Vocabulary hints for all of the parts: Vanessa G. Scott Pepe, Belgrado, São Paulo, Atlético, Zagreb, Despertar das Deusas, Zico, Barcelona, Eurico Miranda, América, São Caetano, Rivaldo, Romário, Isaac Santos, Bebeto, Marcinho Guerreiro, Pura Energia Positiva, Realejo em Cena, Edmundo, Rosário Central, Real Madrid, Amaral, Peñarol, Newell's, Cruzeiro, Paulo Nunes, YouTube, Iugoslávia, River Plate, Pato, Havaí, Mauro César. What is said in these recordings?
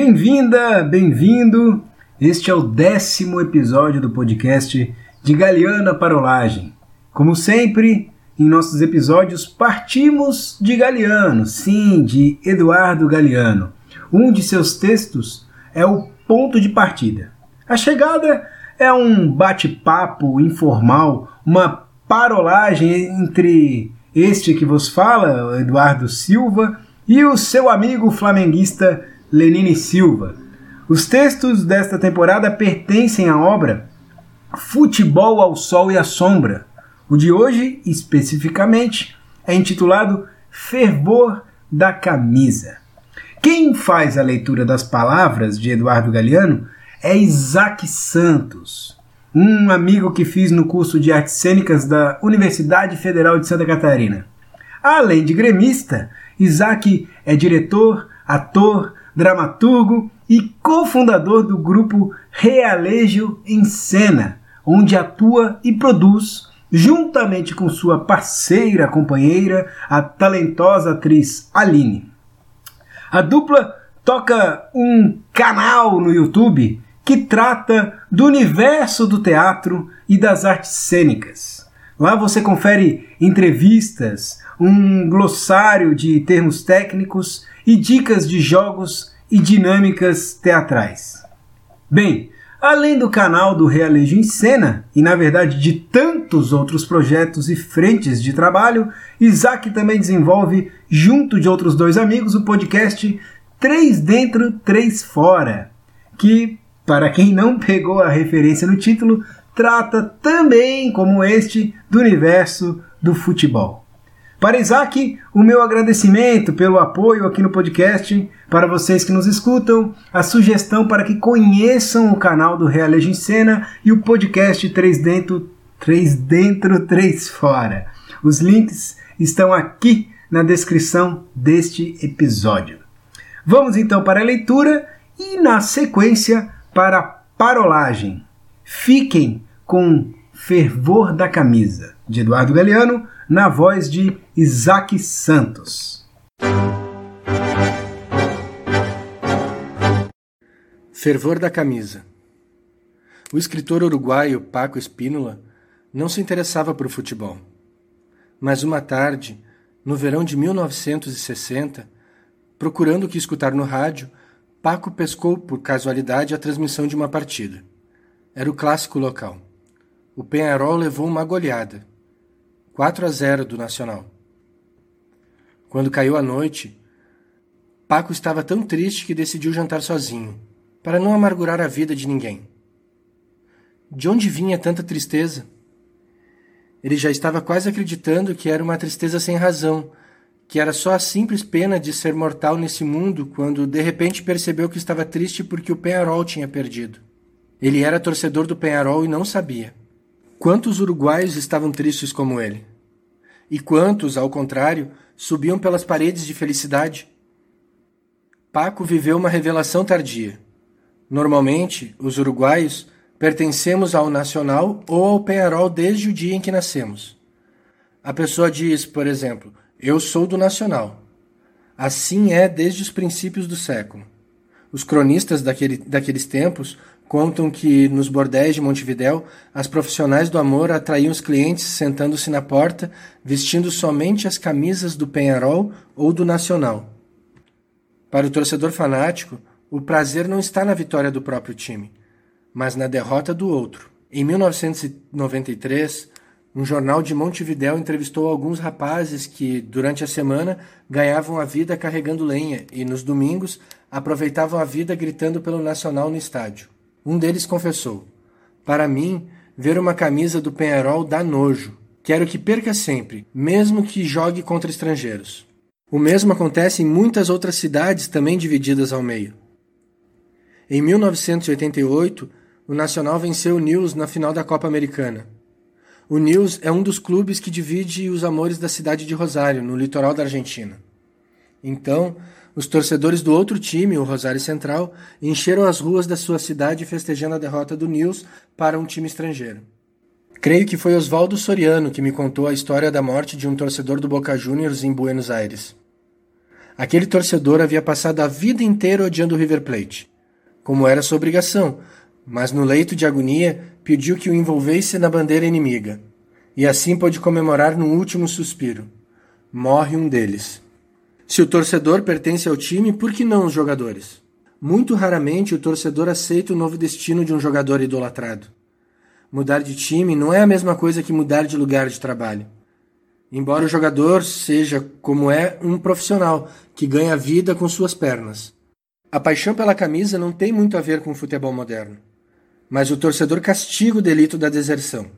Bem-vinda, bem-vindo. Este é o 10º episódio do podcast De Galeano à Parolagem. Como sempre, em nossos episódios partimos de Galeano, sim, de Eduardo Galeano. Um de seus textos é o ponto de partida. A chegada é um bate-papo informal, uma parolagem entre este que vos fala, Eduardo Silva, e o seu amigo flamenguista Lenine Silva. Os textos desta temporada pertencem à obra Futebol ao Sol e à Sombra. O de hoje, especificamente, é intitulado Fervor da Camisa. Quem faz a leitura das palavras de Eduardo Galeano é Isaac Santos, um amigo que fiz no curso de Artes Cênicas da Universidade Federal de Santa Catarina. Além de gremista, Isaac é diretor, ator, dramaturgo e cofundador do grupo Realejo em Cena, onde atua e produz, juntamente com sua parceira, companheira, a talentosa atriz Aline. A dupla toca um canal no YouTube que trata do universo do teatro e das artes cênicas. Lá você confere entrevistas, um glossário de termos técnicos e dicas de jogos e dinâmicas teatrais. Bem, além do canal do Realejo em Cena, e na verdade de tantos outros projetos e frentes de trabalho, Isaac também desenvolve, junto de outros dois amigos, o podcast Três Dentro, Três Fora, que, para quem não pegou a referência no título, trata também, como este, do universo do futebol. Para Isaac, o meu agradecimento pelo apoio aqui no podcast, para vocês que nos escutam, a sugestão para que conheçam o canal do Realejo em Cena e o podcast Três Dentro, Três Fora. Os links estão aqui na descrição deste episódio. Vamos então para a leitura e, na sequência, para a parolagem. Fiquem com Fervor da Camisa, de Eduardo Galeano, na voz de Isaac Santos. Fervor da Camisa. O escritor uruguaio Paco Espínola não se interessava por futebol. Mas uma tarde, no verão de 1960, procurando o que escutar no rádio, Paco pescou por casualidade a transmissão de uma partida. Era o clássico local. O Peñarol levou uma goleada, 4-0 do Nacional. Quando caiu a noite, Paco estava tão triste que decidiu jantar sozinho, para não amargurar a vida de ninguém. De onde vinha tanta tristeza? Ele já estava quase acreditando que era uma tristeza sem razão, que era só a simples pena de ser mortal nesse mundo, quando de repente percebeu que estava triste porque o Peñarol tinha perdido. Ele era torcedor do Peñarol e não sabia. Quantos uruguaios estavam tristes como ele? E quantos, ao contrário, subiam pelas paredes de felicidade? Paco viveu uma revelação tardia. Normalmente, os uruguaios pertencemos ao Nacional ou ao Peñarol desde o dia em que nascemos. A pessoa diz, por exemplo, eu sou do Nacional. Assim é desde os princípios do século. Os cronistas daqueles tempos contam que, nos bordéis de Montevidéu, as profissionais do amor atraíam os clientes sentando-se na porta, vestindo somente as camisas do Peñarol ou do Nacional. Para o torcedor fanático, o prazer não está na vitória do próprio time, mas na derrota do outro. Em 1993, um jornal de Montevidéu entrevistou alguns rapazes que, durante a semana, ganhavam a vida carregando lenha e, nos domingos, aproveitavam a vida gritando pelo Nacional no estádio. Um deles confessou, para mim, ver uma camisa do Peñarol dá nojo. Quero que perca sempre, mesmo que jogue contra estrangeiros. O mesmo acontece em muitas outras cidades também divididas ao meio. Em 1988, o Nacional venceu o Newell's na final da Copa Americana. O Newell's é um dos clubes que divide os amores da cidade de Rosário, no litoral da Argentina. Então, os torcedores do outro time, o Rosário Central, encheram as ruas da sua cidade festejando a derrota do Newell's para um time estrangeiro. Creio que foi Oswaldo Soriano que me contou a história da morte de um torcedor do Boca Juniors em Buenos Aires. Aquele torcedor havia passado a vida inteira odiando o River Plate, como era sua obrigação, mas no leito de agonia pediu que o envolvesse na bandeira inimiga, e assim pôde comemorar num último suspiro. Morre um deles. Se o torcedor pertence ao time, por que não os jogadores? Muito raramente o torcedor aceita o novo destino de um jogador idolatrado. Mudar de time não é a mesma coisa que mudar de lugar de trabalho. Embora o jogador seja, como é, um profissional que ganha vida com suas pernas. A paixão pela camisa não tem muito a ver com o futebol moderno, mas o torcedor castiga o delito da deserção.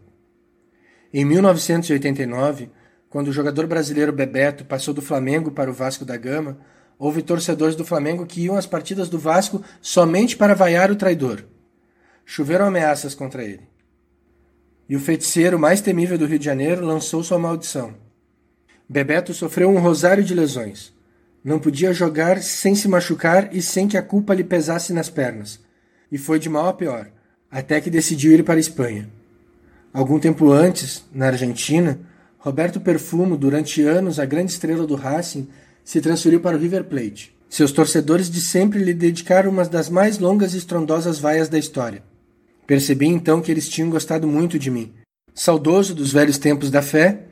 Em 1989, quando o jogador brasileiro Bebeto passou do Flamengo para o Vasco da Gama, houve torcedores do Flamengo que iam às partidas do Vasco somente para vaiar o traidor. Choveram ameaças contra ele. E o feiticeiro mais temível do Rio de Janeiro lançou sua maldição. Bebeto sofreu um rosário de lesões. Não podia jogar sem se machucar e sem que a culpa lhe pesasse nas pernas. E foi de mal a pior, até que decidiu ir para a Espanha. Algum tempo antes, na Argentina, Roberto Perfumo, durante anos a grande estrela do Racing, se transferiu para o River Plate. Seus torcedores de sempre lhe dedicaram uma das mais longas e estrondosas vaias da história. Percebi então que eles tinham gostado muito de mim. Saudoso dos velhos tempos da fé,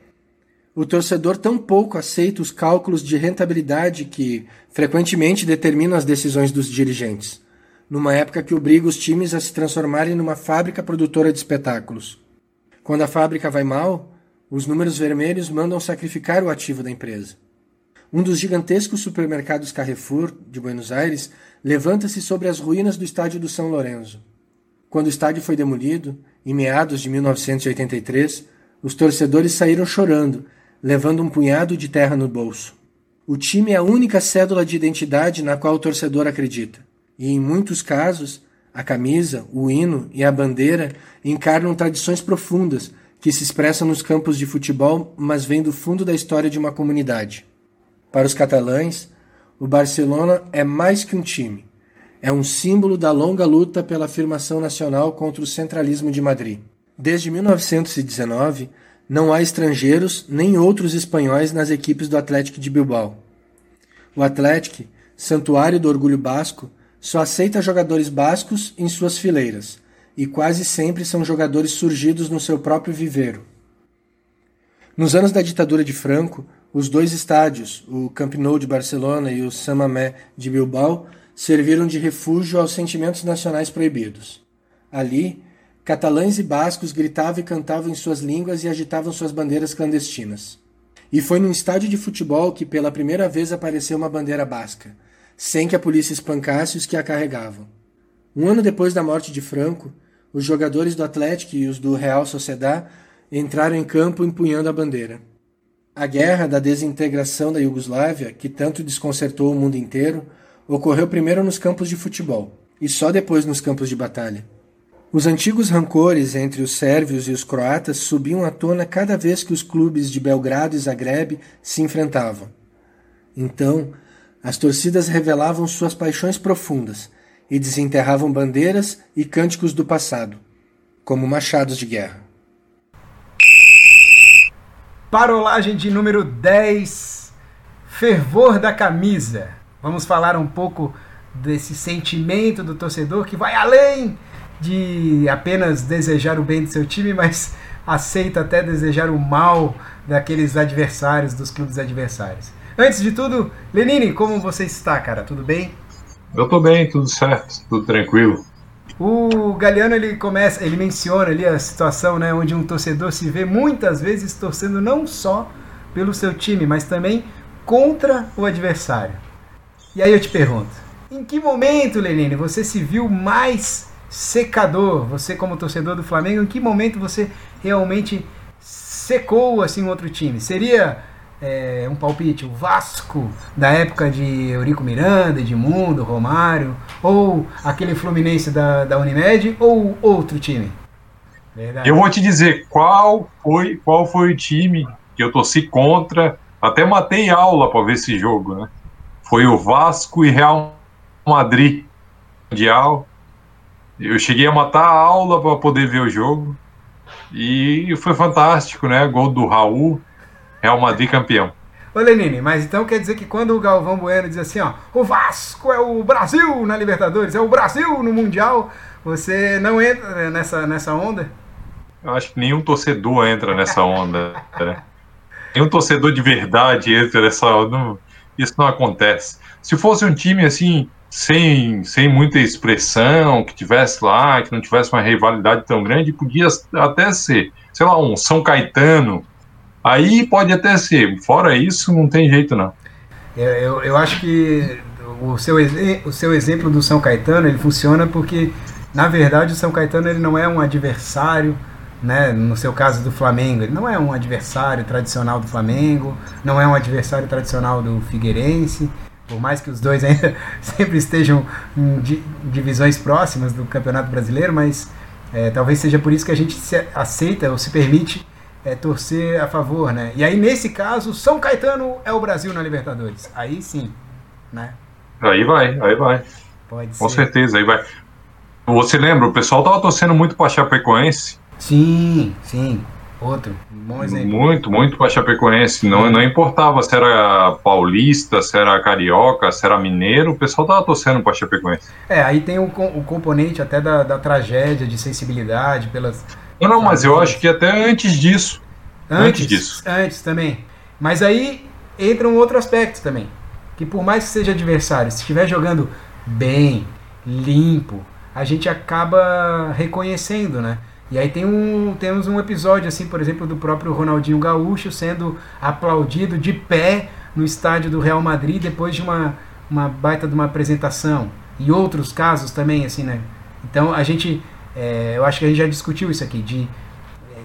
o torcedor tão pouco aceita os cálculos de rentabilidade que frequentemente determinam as decisões dos dirigentes, numa época que obriga os times a se transformarem numa fábrica produtora de espetáculos. Quando a fábrica vai mal, os números vermelhos mandam sacrificar o ativo da empresa. Um dos gigantescos supermercados Carrefour, de Buenos Aires, levanta-se sobre as ruínas do estádio do São Lourenço. Quando o estádio foi demolido, em meados de 1983, os torcedores saíram chorando, levando um punhado de terra no bolso. O time é a única cédula de identidade na qual o torcedor acredita, e em muitos casos, a camisa, o hino e a bandeira encarnam tradições profundas que se expressam nos campos de futebol, mas vêm do fundo da história de uma comunidade. Para os catalães, o Barcelona é mais que um time. É um símbolo da longa luta pela afirmação nacional contra o centralismo de Madrid. Desde 1919, não há estrangeiros nem outros espanhóis nas equipes do Atlético de Bilbao. O Atlético, santuário do orgulho basco, só aceita jogadores bascos em suas fileiras, e quase sempre são jogadores surgidos no seu próprio viveiro. Nos anos da ditadura de Franco, os dois estádios, o Camp Nou de Barcelona e o San Mamés de Bilbao, serviram de refúgio aos sentimentos nacionais proibidos. Ali, catalães e bascos gritavam e cantavam em suas línguas e agitavam suas bandeiras clandestinas. E foi num estádio de futebol que pela primeira vez apareceu uma bandeira basca, sem que a polícia espancasse os que a carregavam. Um ano depois da morte de Franco, os jogadores do Atlético e os do Real Sociedad entraram em campo empunhando a bandeira. A guerra da desintegração da Iugoslávia, que tanto desconcertou o mundo inteiro, ocorreu primeiro nos campos de futebol, e só depois nos campos de batalha. Os antigos rancores entre os sérvios e os croatas subiam à tona cada vez que os clubes de Belgrado e Zagreb se enfrentavam. Então, as torcidas revelavam suas paixões profundas e desenterravam bandeiras e cânticos do passado, como machados de guerra. Parolagem de número 10, fervor da camisa. Vamos falar um pouco desse sentimento do torcedor que vai além de apenas desejar o bem do seu time, mas aceita até desejar o mal daqueles adversários, dos clubes adversários. Antes de tudo, Lenine, como você está, cara? Tudo bem? Eu tô bem, tudo certo, tudo tranquilo. O Galeano, ele menciona ali a situação, né, onde um torcedor se vê muitas vezes torcendo não só pelo seu time, mas também contra o adversário. E aí eu te pergunto, em que momento, Lenine, você se viu mais secador? Você como torcedor do Flamengo, em que momento você realmente secou assim outro time? Seria um palpite, o Vasco da época de Eurico Miranda, Edmundo, Romário, ou aquele Fluminense da Unimed, ou outro time? Verdade. Eu vou te dizer qual foi o time que eu torci contra, até matei aula para ver esse jogo, né? Foi o Vasco e Real Madrid Mundial. Eu cheguei a matar a aula para poder ver o jogo. E foi fantástico, né? Gol do Raul, Real Madrid campeão. Ô Lenine, mas então quer dizer que quando o Galvão Bueno diz assim, ó, o Vasco é o Brasil na Libertadores, é o Brasil no Mundial, você não entra nessa onda? Eu acho que nenhum torcedor entra nessa onda, né? Nenhum torcedor de verdade entra nessa onda, isso não acontece. Se fosse um time assim, sem muita expressão, que tivesse lá, que não tivesse uma rivalidade tão grande, podia até ser, sei lá, um São Caetano, aí pode até ser, fora isso não tem jeito não. Eu acho que o seu exemplo do São Caetano, ele funciona porque, na verdade, o São Caetano ele não é um adversário, né? No seu caso do Flamengo, ele não é um adversário tradicional do Flamengo, não é um adversário tradicional do Figueirense, por mais que os dois ainda sempre estejam em divisões próximas do Campeonato Brasileiro, mas talvez seja por isso que a gente se aceita ou se permite torcer a favor, né? E aí, nesse caso, São Caetano é o Brasil na Libertadores. Aí sim, né? Aí vai. Pode ser. Com certeza, aí vai. Você lembra, o pessoal tava torcendo muito pra Chapecoense. Sim. Outro. Bom exemplo. Muito pra Chapecoense. Não importava se era paulista, se era carioca, se era mineiro, o pessoal tava torcendo pra Chapecoense. Aí tem o componente até da tragédia, de sensibilidade pelas... Não, mas eu acho que até antes disso. Antes também. Mas aí entra um outro aspecto também. Que por mais que seja adversário, se estiver jogando bem, limpo, a gente acaba reconhecendo, né? E aí temos um episódio, assim, por exemplo, do próprio Ronaldinho Gaúcho sendo aplaudido de pé no estádio do Real Madrid depois de uma baita de uma apresentação. E outros casos também, assim, né? Então a gente... eu acho que a gente já discutiu isso aqui, de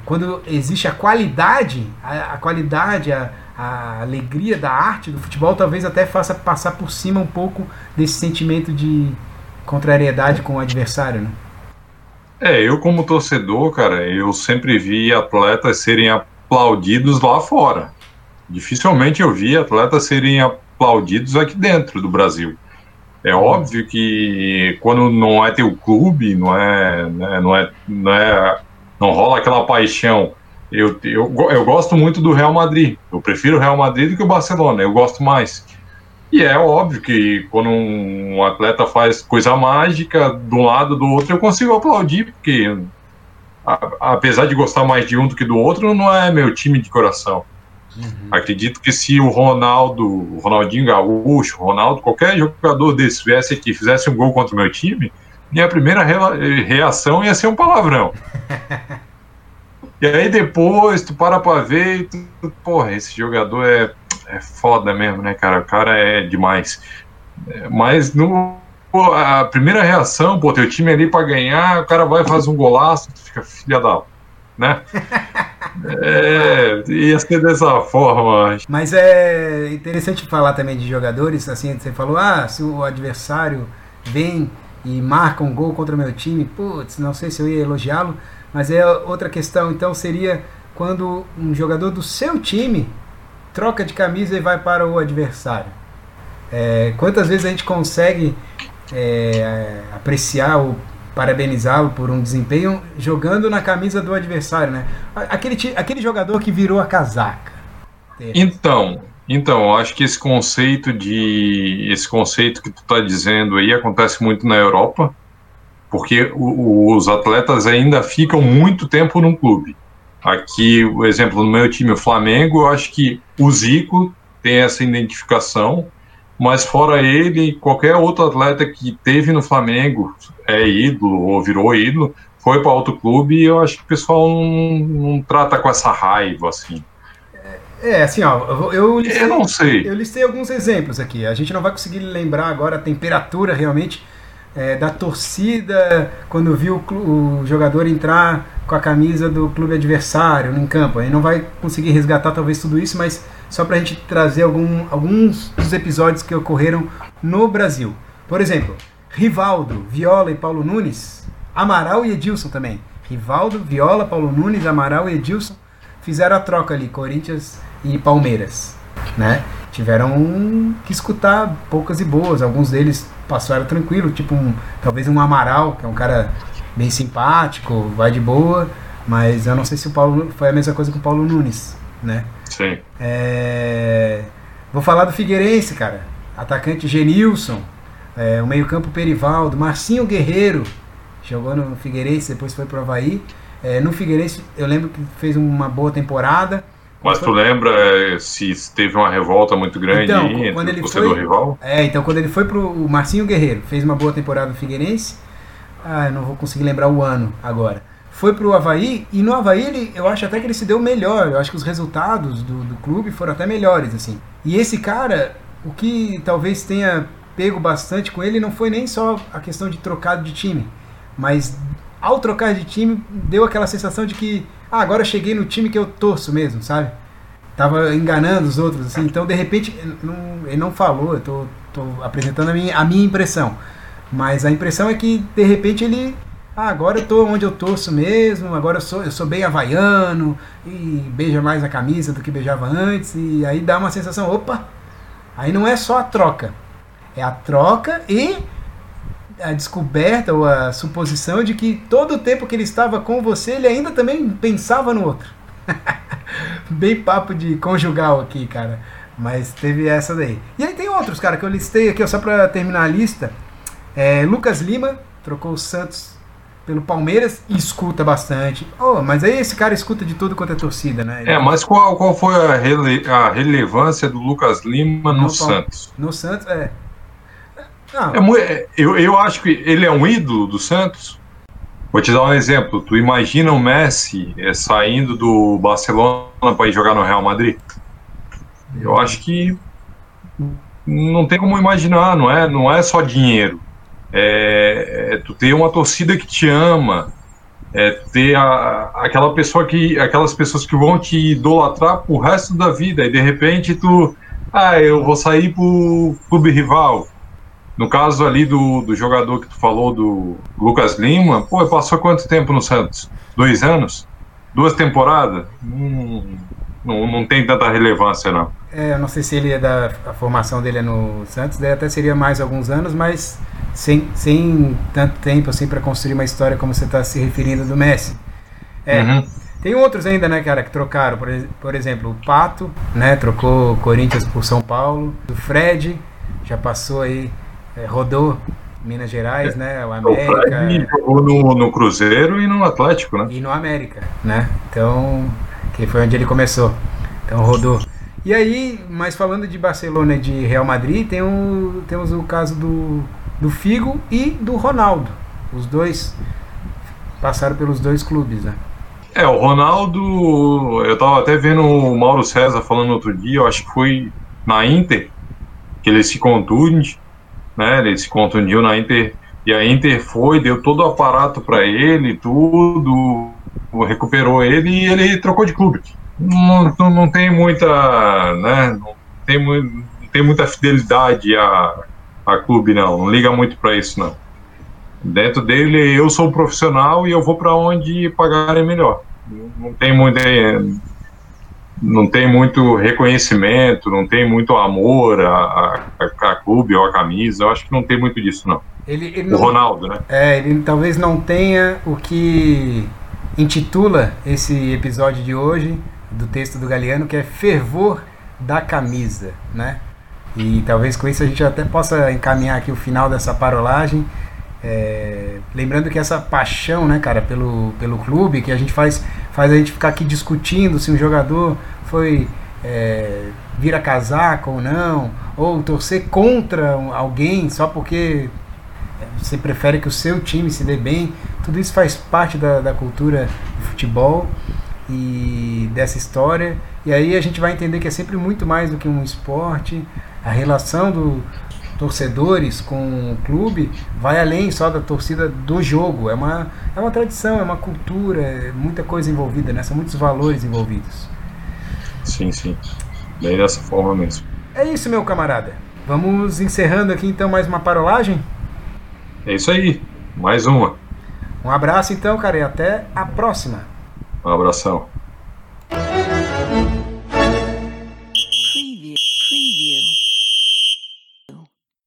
quando existe a qualidade, a alegria da arte do futebol, talvez até faça passar por cima um pouco desse sentimento de contrariedade com o adversário, né? Eu como torcedor, cara, eu sempre vi atletas serem aplaudidos lá fora. Dificilmente eu vi atletas serem aplaudidos aqui dentro do Brasil. É óbvio que quando não é teu clube, não rola aquela paixão. Eu gosto muito do Real Madrid, eu prefiro o Real Madrid do que o Barcelona, eu gosto mais. E é óbvio que quando um atleta faz coisa mágica, de um lado do outro, eu consigo aplaudir, porque apesar de gostar mais de um do que do outro, não é meu time de coração. Uhum. Acredito que se o Ronaldinho Gaúcho, qualquer jogador desse viesse aqui e fizesse um gol contra o meu time, minha primeira reação ia ser um palavrão. E aí depois tu para ver e tu, porra, esse jogador é foda mesmo, né, cara? O cara é demais. Mas a primeira reação, pô, teu time ali pra ganhar, o cara vai e faz um golaço, tu fica filha da... né? Ia ser dessa forma. Mas é interessante falar também de jogadores, assim, você falou, se o adversário vem e marca um gol contra o meu time, putz, não sei se eu ia elogiá-lo, mas é outra questão, então seria quando um jogador do seu time troca de camisa e vai para o adversário. Quantas vezes a gente consegue apreciar o parabenizá-lo por um desempenho jogando na camisa do adversário, né? Aquele jogador que virou a casaca. Então, acho que esse conceito que tu tá dizendo aí acontece muito na Europa, porque os atletas ainda ficam muito tempo num clube. Aqui, o exemplo do meu time, o Flamengo, eu acho que o Zico tem essa identificação, mas fora ele, qualquer outro atleta que teve no Flamengo é ídolo ou virou ídolo, foi para outro clube, e eu acho que o pessoal não trata com essa raiva, assim. Assim, ó, eu não sei. Eu listei alguns exemplos aqui, a gente não vai conseguir lembrar agora a temperatura realmente da torcida quando viu o jogador entrar com a camisa do clube adversário em campo, aí não vai conseguir resgatar talvez tudo isso, mas só para a gente trazer alguns dos episódios que ocorreram no Brasil. Por exemplo, Rivaldo, Viola e Paulo Nunes, Amaral e Edilson também. Rivaldo, Viola, Paulo Nunes, Amaral e Edilson fizeram a troca ali, Corinthians e Palmeiras, né? Tiveram que escutar poucas e boas, alguns deles passaram tranquilo, tipo talvez um Amaral, que é um cara bem simpático, vai de boa, mas eu não sei se o Paulo foi a mesma coisa que o Paulo Nunes, né? Sim. Vou falar do Figueirense, cara. Atacante Genilson, o meio-campo Perivaldo, Marcinho Guerreiro, jogou no Figueirense, depois foi pro Havaí. No Figueirense, eu lembro que fez uma boa temporada. Mas tu lembra se teve uma revolta muito grande então, entre o torcedor rival? Então quando ele foi pro Marcinho Guerreiro, fez uma boa temporada no Figueirense, eu não vou conseguir lembrar o ano agora. Foi pro Havaí, e no Havaí eu acho até que ele se deu melhor, eu acho que os resultados do clube foram até melhores, assim. E esse cara, o que talvez tenha pego bastante com ele, não foi nem só a questão de trocado de time, mas ao trocar de time, deu aquela sensação de que agora eu cheguei no time que eu torço mesmo, sabe? Tava enganando os outros, assim. Então, de repente, ele não falou, eu tô apresentando a minha impressão. Mas a impressão é que, de repente, ele... agora eu tô onde eu torço mesmo, agora eu sou bem havaiano, e beija mais a camisa do que beijava antes, e aí dá uma sensação, opa! Aí não é só a troca. É a troca e a descoberta ou a suposição de que todo o tempo que ele estava com você, ele ainda também pensava no outro. Bem papo de conjugal aqui, cara. Mas teve essa daí. E aí tem outros, cara, que eu listei aqui, só pra terminar a lista. Lucas Lima, trocou o Santos pelo Palmeiras, e escuta bastante. Mas aí esse cara escuta de tudo quanto é torcida, né? Mas qual foi a relevância do Lucas Lima no Santos? No Santos, eu acho que ele é um ídolo do Santos. Vou te dar um exemplo. Tu imagina o Messi saindo do Barcelona para ir jogar no Real Madrid? Eu acho que não tem como imaginar, não é só dinheiro. Tu ter uma torcida que te ama, tu ter aquelas pessoas que vão te idolatrar pro resto da vida, e de repente eu vou sair pro clube rival. No caso ali do jogador que tu falou, do Lucas Lima, passou quanto tempo no Santos? 2 anos? 2 temporadas? Não tem tanta relevância, não. Eu não sei se ele a formação dele é no Santos, daí até seria mais alguns anos, mas sem tanto tempo assim para construir uma história como você está se referindo do Messi. Uhum. Tem outros ainda, né, cara, que trocaram, por exemplo, o Pato, né, trocou Corinthians por São Paulo, o Fred já passou aí, rodou Minas Gerais, né, o América. O Fred jogou no Cruzeiro e no Atlético, né? E no América, né, então... que foi onde ele começou, então rodou. E aí, mas falando de Barcelona e de Real Madrid, temos o caso do Figo e do Ronaldo. Os dois passaram pelos 2 clubes, né? O Ronaldo, eu tava até vendo o Mauro César falando outro dia, eu acho que foi na Inter, que ele se contunde, né? Ele se contundiu na Inter, e a Inter deu todo o aparato para ele, tudo... recuperou ele e ele trocou de clube. Não tem muita, né, não tem muita fidelidade a clube, não liga muito para isso, não. Dentro dele, eu sou profissional e eu vou para onde pagarem melhor. Não tem muito reconhecimento, não tem muito amor a clube ou a camisa. Eu acho que não tem muito disso, não. Ele o Ronaldo, né? Ele talvez não tenha o que... intitula esse episódio de hoje do texto do Galeano, que é Fervor da Camisa, né? E talvez com isso a gente até possa encaminhar aqui o final dessa parolagem, lembrando que essa paixão, né, cara, pelo clube, que a gente faz a gente ficar aqui discutindo se um jogador foi vira casaca ou não, ou torcer contra alguém só porque você prefere que o seu time se dê bem. Tudo isso faz parte da cultura do futebol e dessa história. E aí a gente vai entender que é sempre muito mais do que um esporte. A relação dos torcedores com o clube vai além só da torcida do jogo. É uma tradição, é uma cultura, é muita coisa envolvida, né? São muitos valores envolvidos. Sim. Bem dessa forma mesmo. É isso, meu camarada. Vamos encerrando aqui então mais uma parolagem? É isso aí, mais uma. Um abraço então, cara, e até a próxima. Um abração.